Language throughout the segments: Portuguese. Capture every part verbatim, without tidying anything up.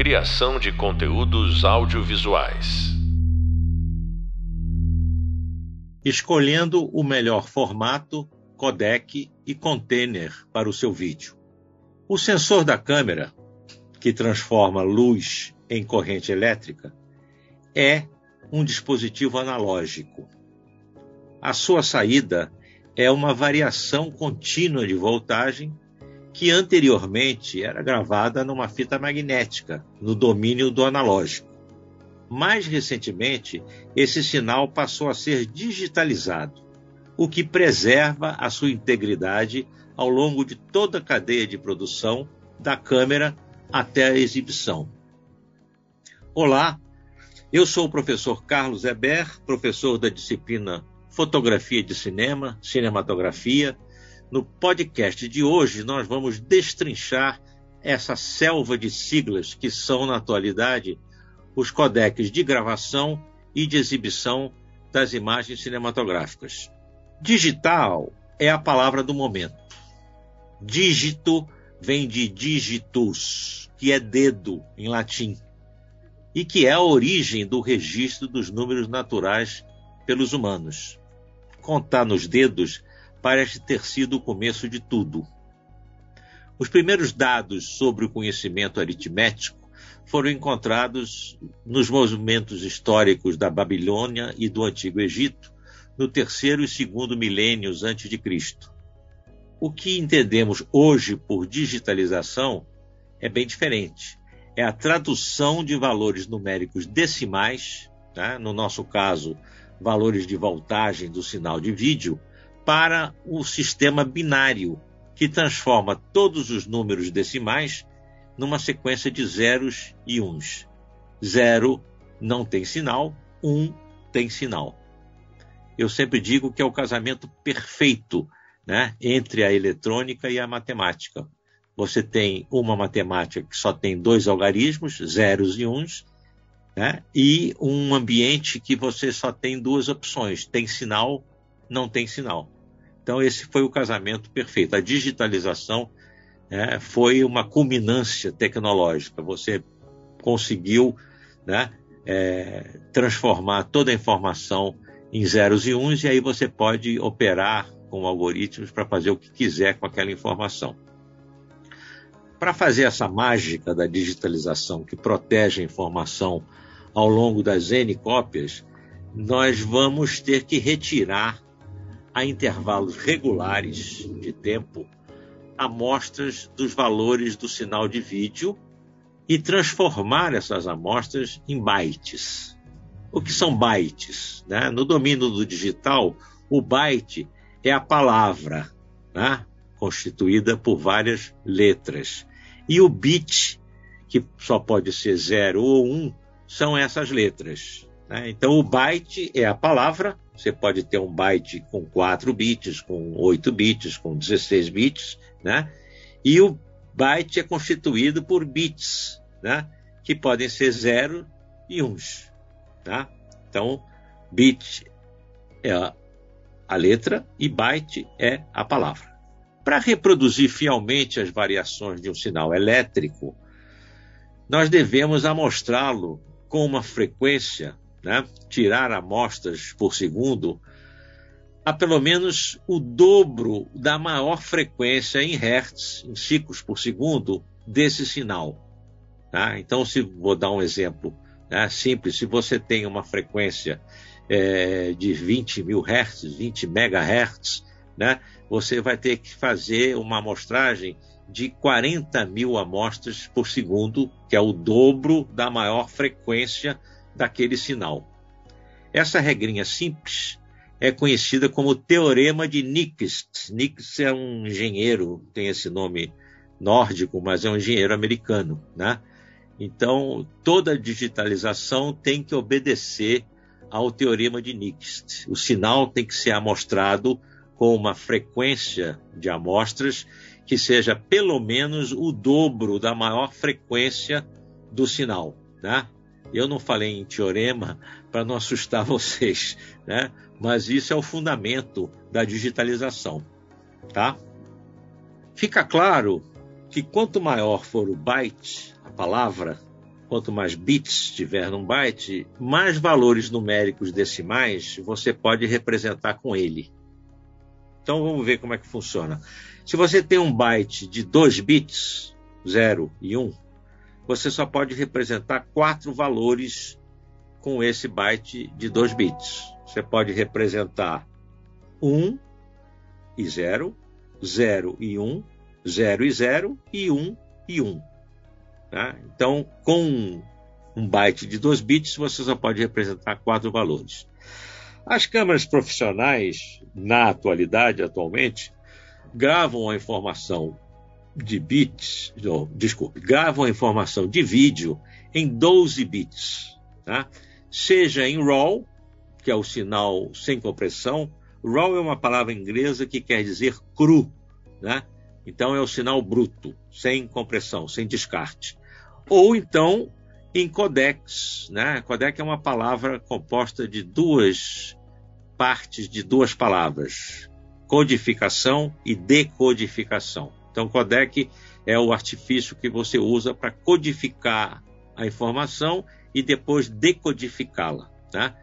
Criação de conteúdos audiovisuais. Escolhendo o melhor formato, codec e container para o seu vídeo. O sensor da câmera, que transforma luz em corrente elétrica, é um dispositivo analógico. A sua saída é uma variação contínua de voltagem que anteriormente era gravada numa fita magnética, no domínio do analógico. Mais recentemente, esse sinal passou a ser digitalizado, o que preserva a sua integridade ao longo de toda a cadeia de produção, da câmera até a exibição. Olá, eu sou o professor Carlos Eber, professor da disciplina Fotografia de Cinema, Cinematografia. No podcast de hoje, nós vamos destrinchar essa selva de siglas que são, na atualidade, os codecs de gravação e de exibição das imagens cinematográficas. Digital é a palavra do momento. Dígito vem de digitus, que é dedo em latim, e que é a origem do registro dos números naturais pelos humanos. Contar nos dedos parece ter sido o começo de tudo. Os primeiros dados sobre o conhecimento aritmético foram encontrados nos monumentos históricos da Babilônia e do Antigo Egito, no terceiro e segundo milênios antes de Cristo. O que entendemos hoje por digitalização é bem diferente. É a tradução de valores numéricos decimais, tá? No nosso caso, valores de voltagem do sinal de vídeo, para o sistema binário, que transforma todos os números decimais numa sequência de zeros e uns. Zero não tem sinal, um tem sinal. Eu sempre digo que é o casamento perfeito, né, entre a eletrônica e a matemática. Você tem uma matemática que só tem dois algarismos, zeros e uns, né? E um ambiente que você só tem duas opções, tem sinal, não tem sinal. Então esse foi o casamento perfeito. A digitalização, né, foi uma culminância tecnológica. Você conseguiu, né, é, transformar toda a informação em zeros e uns, e aí você pode operar com algoritmos para fazer o que quiser com aquela informação. Para fazer essa mágica da digitalização que protege a informação ao longo das N cópias, nós vamos ter que retirar a intervalos regulares de tempo amostras dos valores do sinal de vídeo e transformar essas amostras em bytes. O que são bytes, né? No domínio do digital, o byte é a palavra, né, constituída por várias letras. E o bit, que só pode ser zero ou um, são essas letras, né? Então, o byte é a palavra. Você pode ter um byte com quatro bits, com oito bits, com dezesseis bits, né? E o byte é constituído por bits, né, que podem ser zero e uns, tá? Então, bit é a, a letra e byte é a palavra. Para reproduzir fielmente as variações de um sinal elétrico, nós devemos amostrá-lo com uma frequência, né, tirar amostras por segundo a pelo menos o dobro da maior frequência em hertz, em ciclos por segundo, desse sinal, tá? Então, se vou dar um exemplo, né, simples. Se você tem uma frequência é, de vinte mil hertz, vinte megahertz, né, você vai ter que fazer uma amostragem de quarenta mil amostras por segundo, que é o dobro da maior frequência daquele sinal. Essa regrinha simples é conhecida como Teorema de Nyquist. Nyquist é um engenheiro, tem esse nome nórdico, mas é um engenheiro americano, né? Então, toda digitalização tem que obedecer ao Teorema de Nyquist. O sinal tem que ser amostrado com uma frequência de amostras que seja pelo menos o dobro da maior frequência do sinal, né? Eu não falei em teorema para não assustar vocês, né? Mas isso é o fundamento da digitalização, tá? Fica claro que quanto maior for o byte, a palavra, quanto mais bits tiver num byte, mais valores numéricos decimais você pode representar com ele. Então vamos ver como é que funciona. Se você tem um byte de dois bits, zero e um, você só pode representar quatro valores com esse byte de dois bits. Você pode representar um e zero, zero e um, zero e zero e um e um. Tá? Então, com um byte de dois bits, você só pode representar quatro valores. As câmeras profissionais, na atualidade, atualmente, gravam a informação de bits, ou, desculpe, gravam a informação de vídeo em doze bits, tá? Seja em RAW, que é o sinal sem compressão. RAW é uma palavra inglesa que quer dizer cru, né? Então é o sinal bruto, sem compressão, sem descarte. Ou então em codecs, né? Codec é uma palavra composta de duas partes de duas palavras, codificação e decodificação. Então codec é o artifício que você usa para codificar a informação e depois decodificá-la, tá?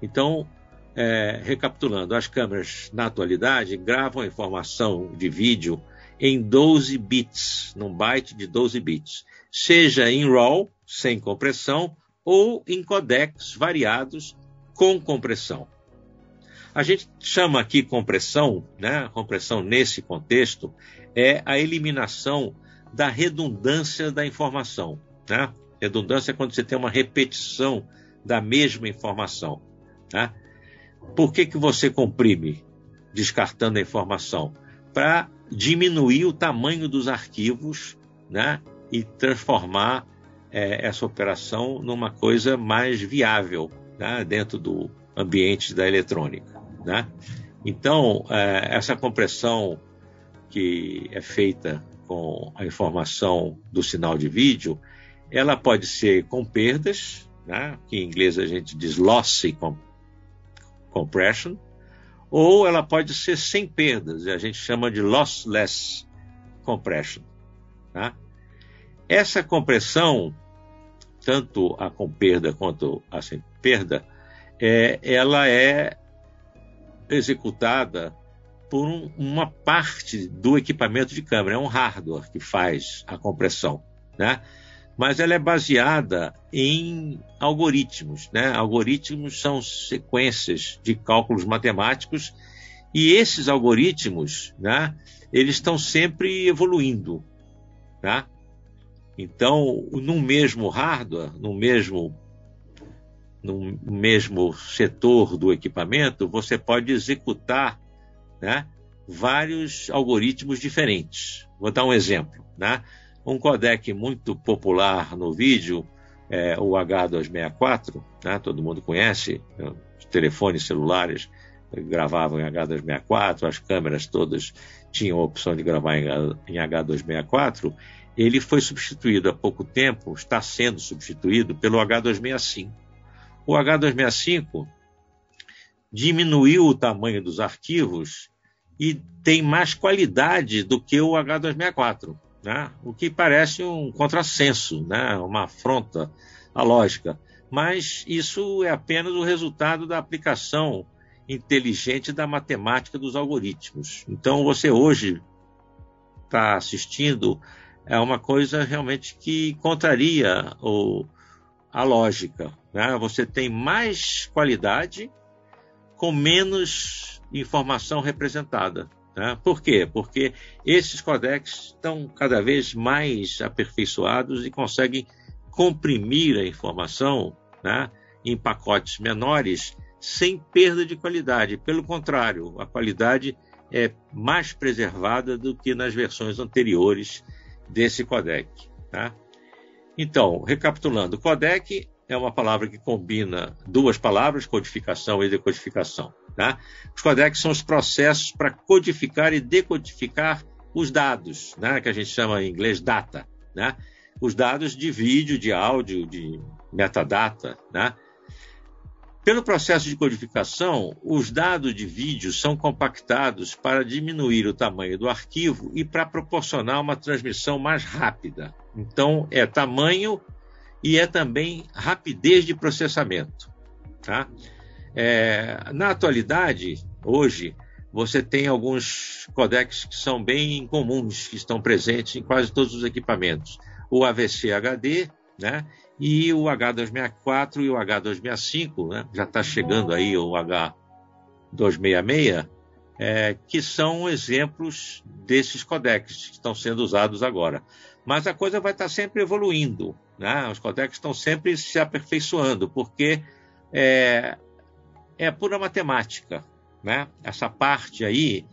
Então, é, recapitulando, as câmeras na atualidade gravam a informação de vídeo em doze bits, num byte de doze bits, seja em RAW, sem compressão, ou em codecs variados com compressão. A gente chama aqui compressão, né? Compressão nesse contexto é a eliminação da redundância da informação, né? Redundância é quando você tem uma repetição da mesma informação, tá? Por que que você comprime, descartando a informação? Para diminuir o tamanho dos arquivos, né? E transformar é, essa operação numa coisa mais viável, né? Dentro do ambiente da eletrônica, né? Então, é, essa compressão que é feita com a informação do sinal de vídeo, ela pode ser com perdas, né? Que em inglês a gente diz lossy compression, ou ela pode ser sem perdas, a gente chama de lossless compression, tá? Essa compressão, tanto a com perda quanto a sem perda, é, ela é executada por um, uma parte do equipamento de câmera, é um hardware que faz a compressão, né? Mas ela é baseada em algoritmos, né? Algoritmos são sequências de cálculos matemáticos e esses algoritmos, né? Eles estão sempre evoluindo, tá? Então, no mesmo hardware, no mesmo, no mesmo setor do equipamento, você pode executar, né? Vários algoritmos diferentes. Vou dar um exemplo, né? Um codec muito popular no vídeo é o H duzentos e sessenta e quatro, né? Todo mundo conhece, os telefones celulares gravavam em H duzentos e sessenta e quatro, as câmeras todas tinham a opção de gravar em H duzentos e sessenta e quatro. Ele foi substituído há pouco tempo, está sendo substituído pelo H duzentos e sessenta e cinco. O H duzentos e sessenta e cinco diminuiu o tamanho dos arquivos e tem mais qualidade do que o H duzentos e sessenta e quatro. Né? O que parece um contrassenso, né? Uma afronta à lógica, mas isso é apenas o resultado da aplicação inteligente da matemática dos algoritmos. Então você hoje está assistindo a uma coisa realmente que contraria o, a lógica, né? Você tem mais qualidade com menos informação representada. Por quê? Porque esses codecs estão cada vez mais aperfeiçoados e conseguem comprimir a informação, né, em pacotes menores sem perda de qualidade. Pelo contrário, a qualidade é mais preservada do que nas versões anteriores desse codec. Tá? Então, recapitulando, codec é uma palavra que combina duas palavras, codificação e decodificação. Tá? Os codecs são os processos para codificar e decodificar os dados, né? Que a gente chama em inglês data, né? Os dados de vídeo, de áudio, de metadata, né? Pelo processo de codificação, os dados de vídeo são compactados para diminuir o tamanho do arquivo e para proporcionar uma transmissão mais rápida. Então, é tamanho e é também rapidez de processamento. Tá? É, na atualidade, hoje, você tem alguns codecs que são bem comuns, que estão presentes em quase todos os equipamentos. O A V C H D, né? E o H duzentos e sessenta e quatro e o H duzentos e sessenta e cinco, né? Já está chegando aí o H duzentos e sessenta e seis, é, que são exemplos desses codecs que estão sendo usados agora. Mas a coisa vai estar sempre evoluindo, né? Os codecs estão sempre se aperfeiçoando, porque é, é pura matemática, né? Essa parte aí,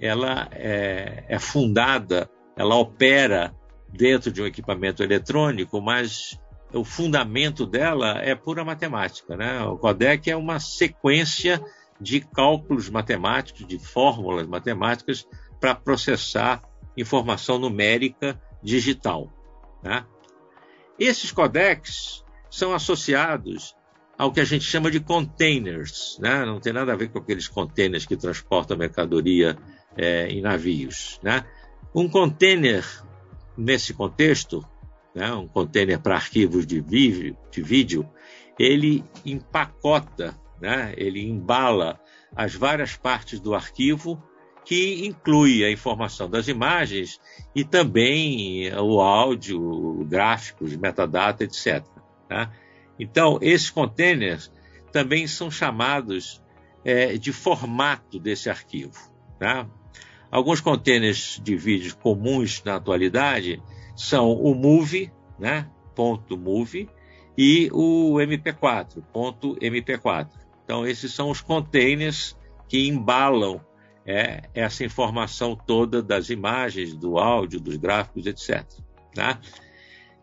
ela é, é fundada, ela opera dentro de um equipamento eletrônico, mas o fundamento dela é pura matemática, né? O codec é uma sequência de cálculos matemáticos, de fórmulas matemáticas para processar informação numérica digital, né? Esses codecs são associados ao que a gente chama de containers, né? Não tem nada a ver com aqueles containers que transportam mercadoria é, em navios, né? Um container, nesse contexto, né? Um container para arquivos de vídeo, de vídeo, ele empacota, né? Ele embala as várias partes do arquivo, que inclui a informação das imagens e também o áudio, gráficos, metadata, etcétera. Né? Então, esses containers também são chamados é, de formato desse arquivo. Tá? Alguns containers de vídeo comuns na atualidade são o M O V, né? .mov, e o M P quatro, .mp4. Então, esses são os containers que embalam é, essa informação toda das imagens, do áudio, dos gráficos, etcétera. Tá?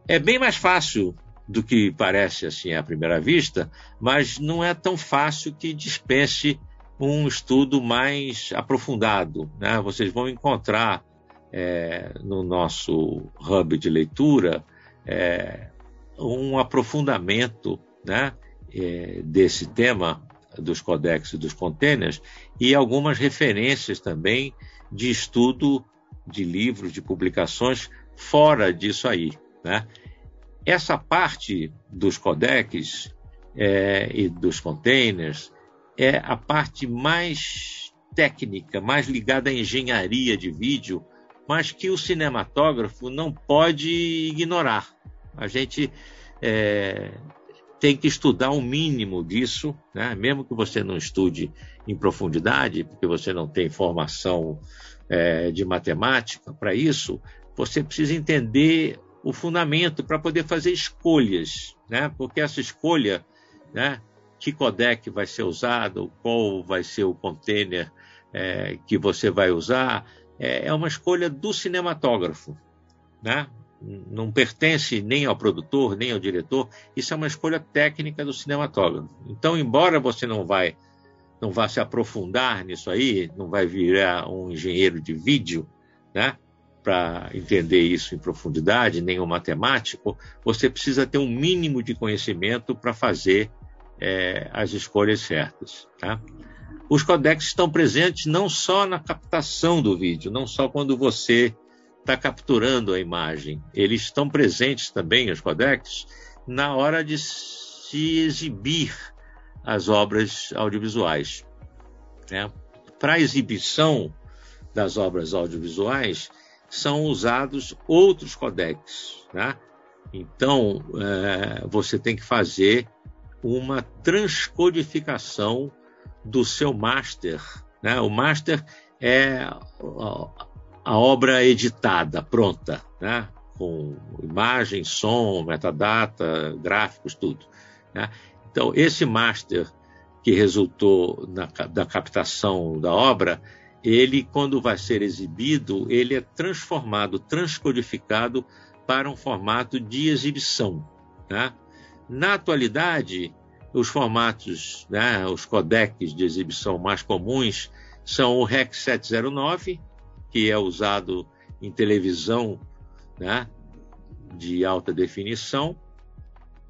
É bem mais fácil do que parece assim à primeira vista, mas não é tão fácil que dispense um estudo mais aprofundado, né? Vocês vão encontrar é, no nosso hub de leitura é, um aprofundamento, né, é, desse tema dos codecs e dos containers e algumas referências também de estudo de livros, de publicações fora disso aí, né? Essa parte dos codecs é, e dos containers é a parte mais técnica, mais ligada à engenharia de vídeo, mas que o cinematógrafo não pode ignorar. A gente é, tem que estudar o mínimo disso, né? Mesmo que você não estude em profundidade, porque você não tem formação é, de matemática para isso, você precisa entender o fundamento para poder fazer escolhas, né? Porque essa escolha, né? Que codec vai ser usado, qual vai ser o container é, que você vai usar, é, é uma escolha do cinematógrafo, né? Não pertence nem ao produtor, nem ao diretor, isso é uma escolha técnica do cinematógrafo. Então, embora você não, vai, não vá se aprofundar nisso aí, não vai virar um engenheiro de vídeo, né? Para entender isso em profundidade, nem um matemático, você precisa ter um mínimo de conhecimento para fazer é, as escolhas certas. Tá? Os codecs estão presentes não só na captação do vídeo, não só quando você está capturando a imagem, eles estão presentes também, os codecs, na hora de se exibir as obras audiovisuais. Né? Para a exibição das obras audiovisuais, são usados outros codecs, né? Então, é, você tem que fazer uma transcodificação do seu master, né? O master é a obra editada, pronta, né? Com imagem, som, metadata, gráficos, tudo, né? Então, esse master que resultou na, da captação da obra, ele, quando vai ser exibido, ele é transformado, transcodificado para um formato de exibição, né? Na atualidade, os formatos, né, os codecs de exibição mais comuns são o Rec. setecentos e nove, que é usado em televisão, né, de alta definição,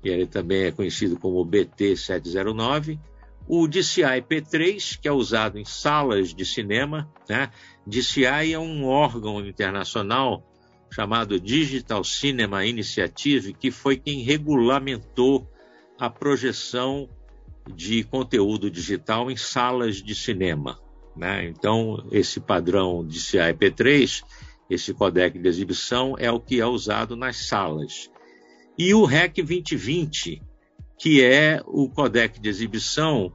e ele também é conhecido como B T setecentos e nove, o D C I P três, que é usado em salas de cinema, né? D C I é um órgão internacional chamado Digital Cinema Initiative, que foi quem regulamentou a projeção de conteúdo digital em salas de cinema, né? Então, esse padrão de D C I P três, esse codec de exibição, é o que é usado nas salas. E o R E C vinte e vinte, que é o codec de exibição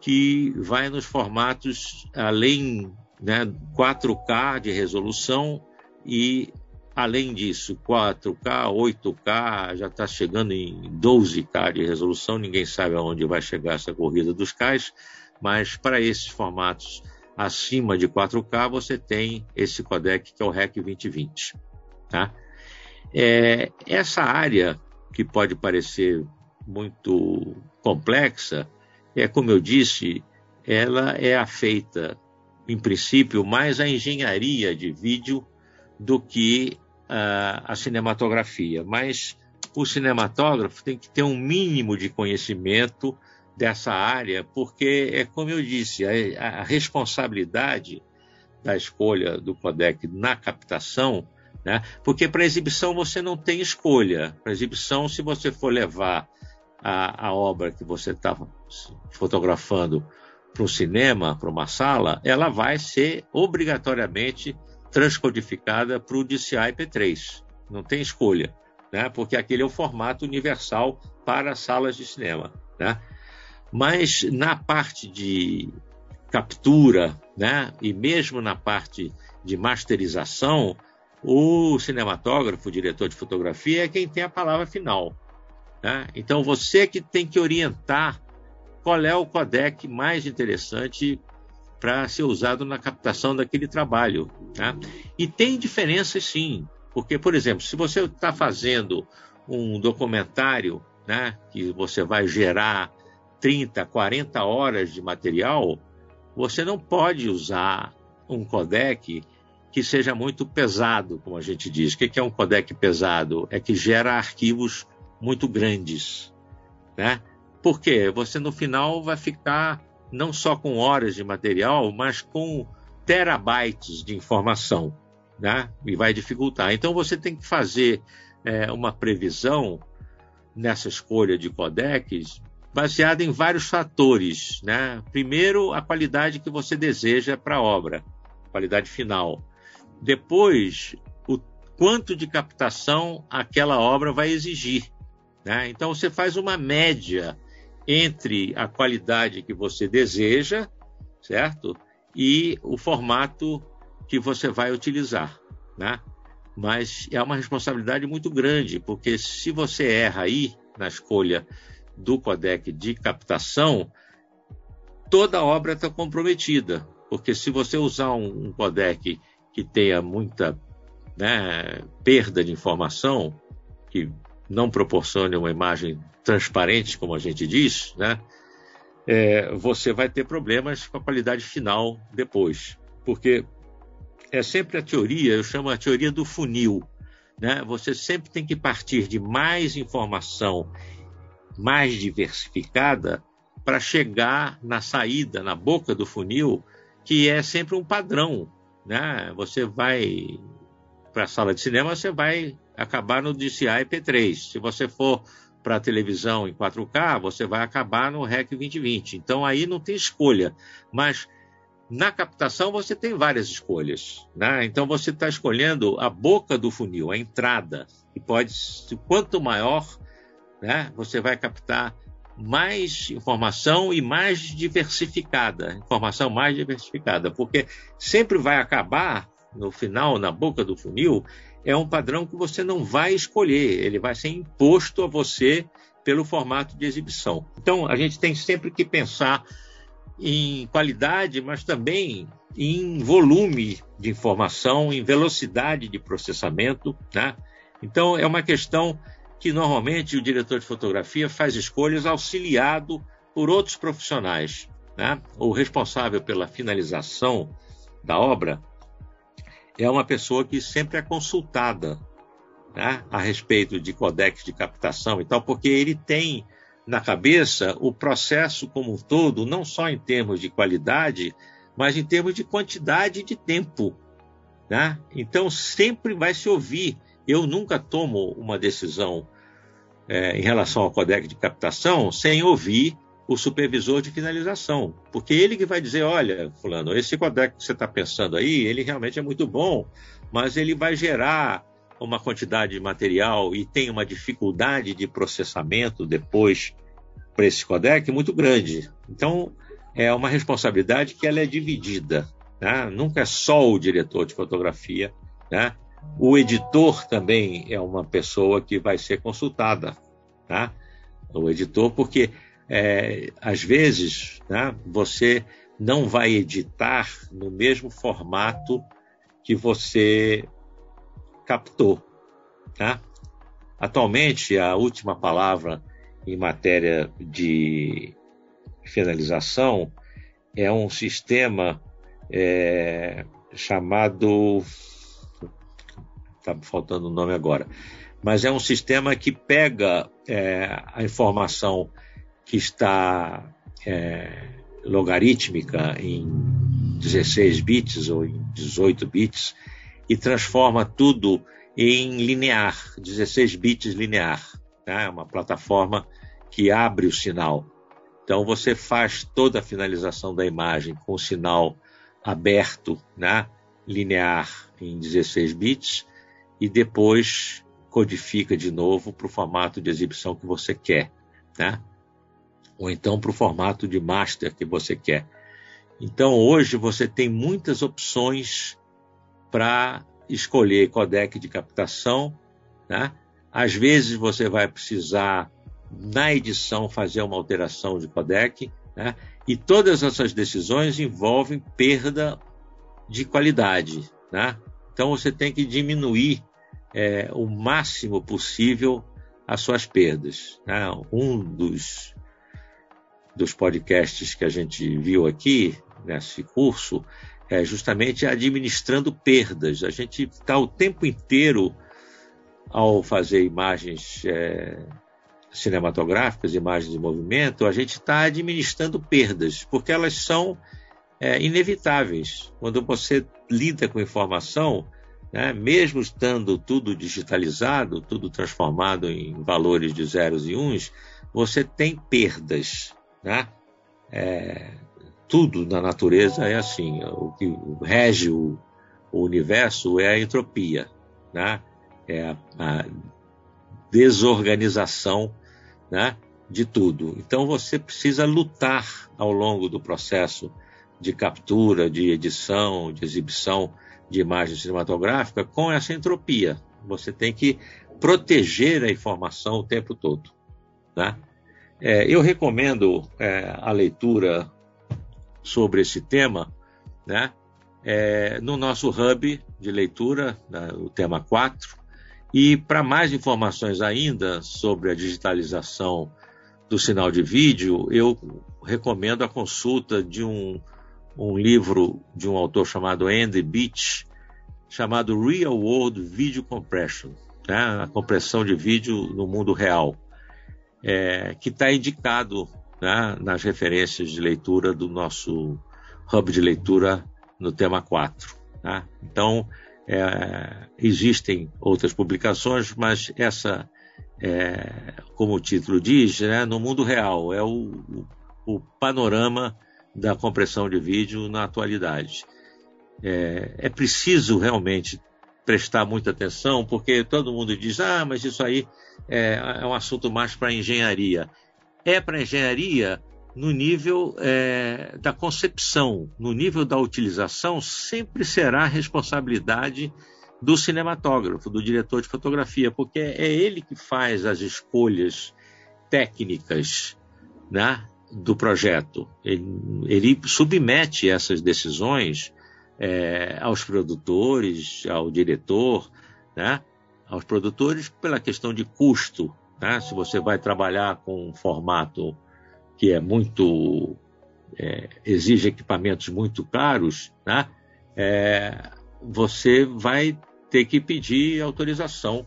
que vai nos formatos além, né, quatro K de resolução, e além disso quatro K, oito K, já está chegando em doze K de resolução, ninguém sabe aonde vai chegar essa corrida dos cais, mas para esses formatos acima de quatro K você tem esse codec que é o R E C vinte e vinte. Tá? É, essa área que pode parecer muito complexa, é como eu disse, ela é afeita, em princípio, mais à engenharia de vídeo do que uh, a cinematografia. Mas o cinematógrafo tem que ter um mínimo de conhecimento dessa área, porque, é como eu disse, a, a responsabilidade da escolha do codec na captação, né? Porque para exibição você não tem escolha. Para exibição, se você for levar a, a obra que você está fotografando para um cinema, para uma sala, ela vai ser obrigatoriamente transcodificada para o D C I P três. Não tem escolha, né? Porque aquele é o formato universal para salas de cinema, né? Mas na parte de captura, né? E mesmo na parte de masterização, o cinematógrafo, o diretor de fotografia, é quem tem a palavra final, né? Então você que tem que orientar qual é o codec mais interessante para ser usado na captação daquele trabalho, tá? E tem diferenças, sim, porque, por exemplo, se você está fazendo um documentário, né, que você vai gerar trinta, quarenta horas de material, você não pode usar um codec que seja muito pesado, como a gente diz. O que é um codec pesado? É que gera arquivos muito grandes, né? Porque você no final vai ficar não só com horas de material, mas com terabytes de informação, né? E vai dificultar. Então você tem que fazer é, uma previsão nessa escolha de codecs baseada em vários fatores, né? Primeiro, a qualidade que você deseja para a obra, qualidade final. Depois, o quanto de captação aquela obra vai exigir, né? Então você faz uma média entre a qualidade que você deseja, certo? E o formato que você vai utilizar, né? Mas é uma responsabilidade muito grande, porque se você erra aí na escolha do codec de captação, toda a obra está comprometida, porque se você usar um, um codec que tenha muita, né, perda de informação, que não proporcione uma imagem transparente, como a gente diz, né? É, você vai ter problemas com a qualidade final depois, porque é sempre a teoria, eu chamo a teoria do funil, né? Você sempre tem que partir de mais informação, mais diversificada, para chegar na saída, na boca do funil, que é sempre um padrão, né? Você vai para a sala de cinema, você vai acabar no D C I P três. Se você for para a televisão em quatro K, você vai acabar no R E C vinte e vinte. Então aí não tem escolha. Mas na captação você tem várias escolhas, né? Então você está escolhendo a boca do funil, a entrada. E pode, quanto maior, né, você vai captar mais informação e mais diversificada. Informação mais diversificada. Porque sempre vai acabar no final, na boca do funil, é um padrão que você não vai escolher, ele vai ser imposto a você pelo formato de exibição. Então, a gente tem sempre que pensar em qualidade, mas também em volume de informação, em velocidade de processamento, né? Então, é uma questão que, normalmente, o diretor de fotografia faz escolhas auxiliado por outros profissionais, né? O responsável pela finalização da obra é uma pessoa que sempre é consultada, né, a respeito de codecs de captação e tal, porque ele tem na cabeça o processo como um todo, não só em termos de qualidade, mas em termos de quantidade de tempo, né? Então sempre vai se ouvir. Eu nunca tomo uma decisão é, em relação ao codec de captação sem ouvir o supervisor de finalização, porque ele que vai dizer, olha, fulano, esse codec que você está pensando aí, ele realmente é muito bom, mas ele vai gerar uma quantidade de material e tem uma dificuldade de processamento depois para esse codec muito grande. Então, é uma responsabilidade que ela é dividida, né? Nunca é só o diretor de fotografia, né? O editor também é uma pessoa que vai ser consultada, tá? O editor, porque é, às vezes, né, você não vai editar no mesmo formato que você captou, tá? Atualmente, a última palavra em matéria de finalização é um sistema é, chamado... Está faltando o nome agora, mas é um sistema que pega é, a informação que está é, logarítmica em dezesseis bits ou em dezoito bits e transforma tudo em linear, dezesseis bits linear, né? É uma plataforma que abre o sinal. Então você faz toda a finalização da imagem com o sinal aberto, né? Linear em dezesseis bits, e depois codifica de novo para o formato de exibição que você quer, né? Ou então para o formato de master que você quer. Então hoje você tem muitas opções para escolher codec de captação, né? Às vezes você vai precisar, na edição, fazer uma alteração de codec, né? E todas essas decisões envolvem perda de qualidade, né? Então você tem que diminuir é, o máximo possível as suas perdas, né? Um dos, dos podcasts que a gente viu aqui nesse curso é justamente administrando perdas. A gente está o tempo inteiro, ao fazer imagens é, cinematográficas, imagens de movimento, a gente está administrando perdas, porque elas são É, inevitáveis. Quando você lida com informação, né, mesmo estando tudo digitalizado, tudo transformado em valores de zeros e uns, você tem perdas, né? É, tudo na natureza é assim. O que rege o, o universo é a entropia, né? É a, a desorganização, né, de tudo. Então você precisa lutar ao longo do processo de captura, de edição, de exibição de imagem cinematográfica com essa entropia. Você tem que proteger a informação o tempo todo, né? É, eu recomendo é, a leitura sobre esse tema, né? É, no nosso hub de leitura, né, o tema quatro. E para mais informações ainda sobre a digitalização do sinal de vídeo, eu recomendo a consulta de um um livro de um autor chamado Andy Beach, chamado Real World Video Compression, né? A compressão de vídeo no mundo real, é, que está indicado, né, nas referências de leitura do nosso hub de leitura no tema quatro. Tá? Então, é, existem outras publicações, mas essa, é, como o título diz, né, no mundo real, é o, o, o panorama da compressão de vídeo na atualidade. É, é preciso realmente prestar muita atenção, porque todo mundo diz, ah, mas isso aí é, é um assunto mais para engenharia. É para engenharia no nível é, da concepção, no nível da utilização, sempre será responsabilidade do cinematógrafo, do diretor de fotografia, porque é ele que faz as escolhas técnicas, né, do projeto. Ele, ele submete essas decisões é, aos produtores, ao diretor, né? Aos produtores pela questão de custo, né? Se você vai trabalhar com um formato que é muito é, exige equipamentos muito caros, né? É, você vai ter que pedir autorização,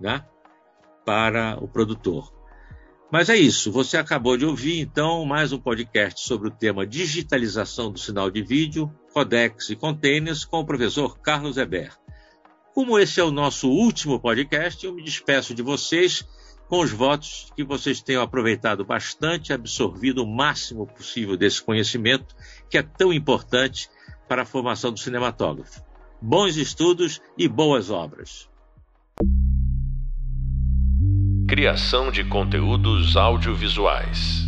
né, para o produtor. Mas é isso, você acabou de ouvir então mais um podcast sobre o tema digitalização do sinal de vídeo, codecs e containers com o professor Carlos Eber. Como esse é o nosso último podcast, eu me despeço de vocês com os votos que vocês tenham aproveitado bastante, absorvido o máximo possível desse conhecimento que é tão importante para a formação do cinematógrafo. Bons estudos e boas obras. Criação de conteúdos audiovisuais.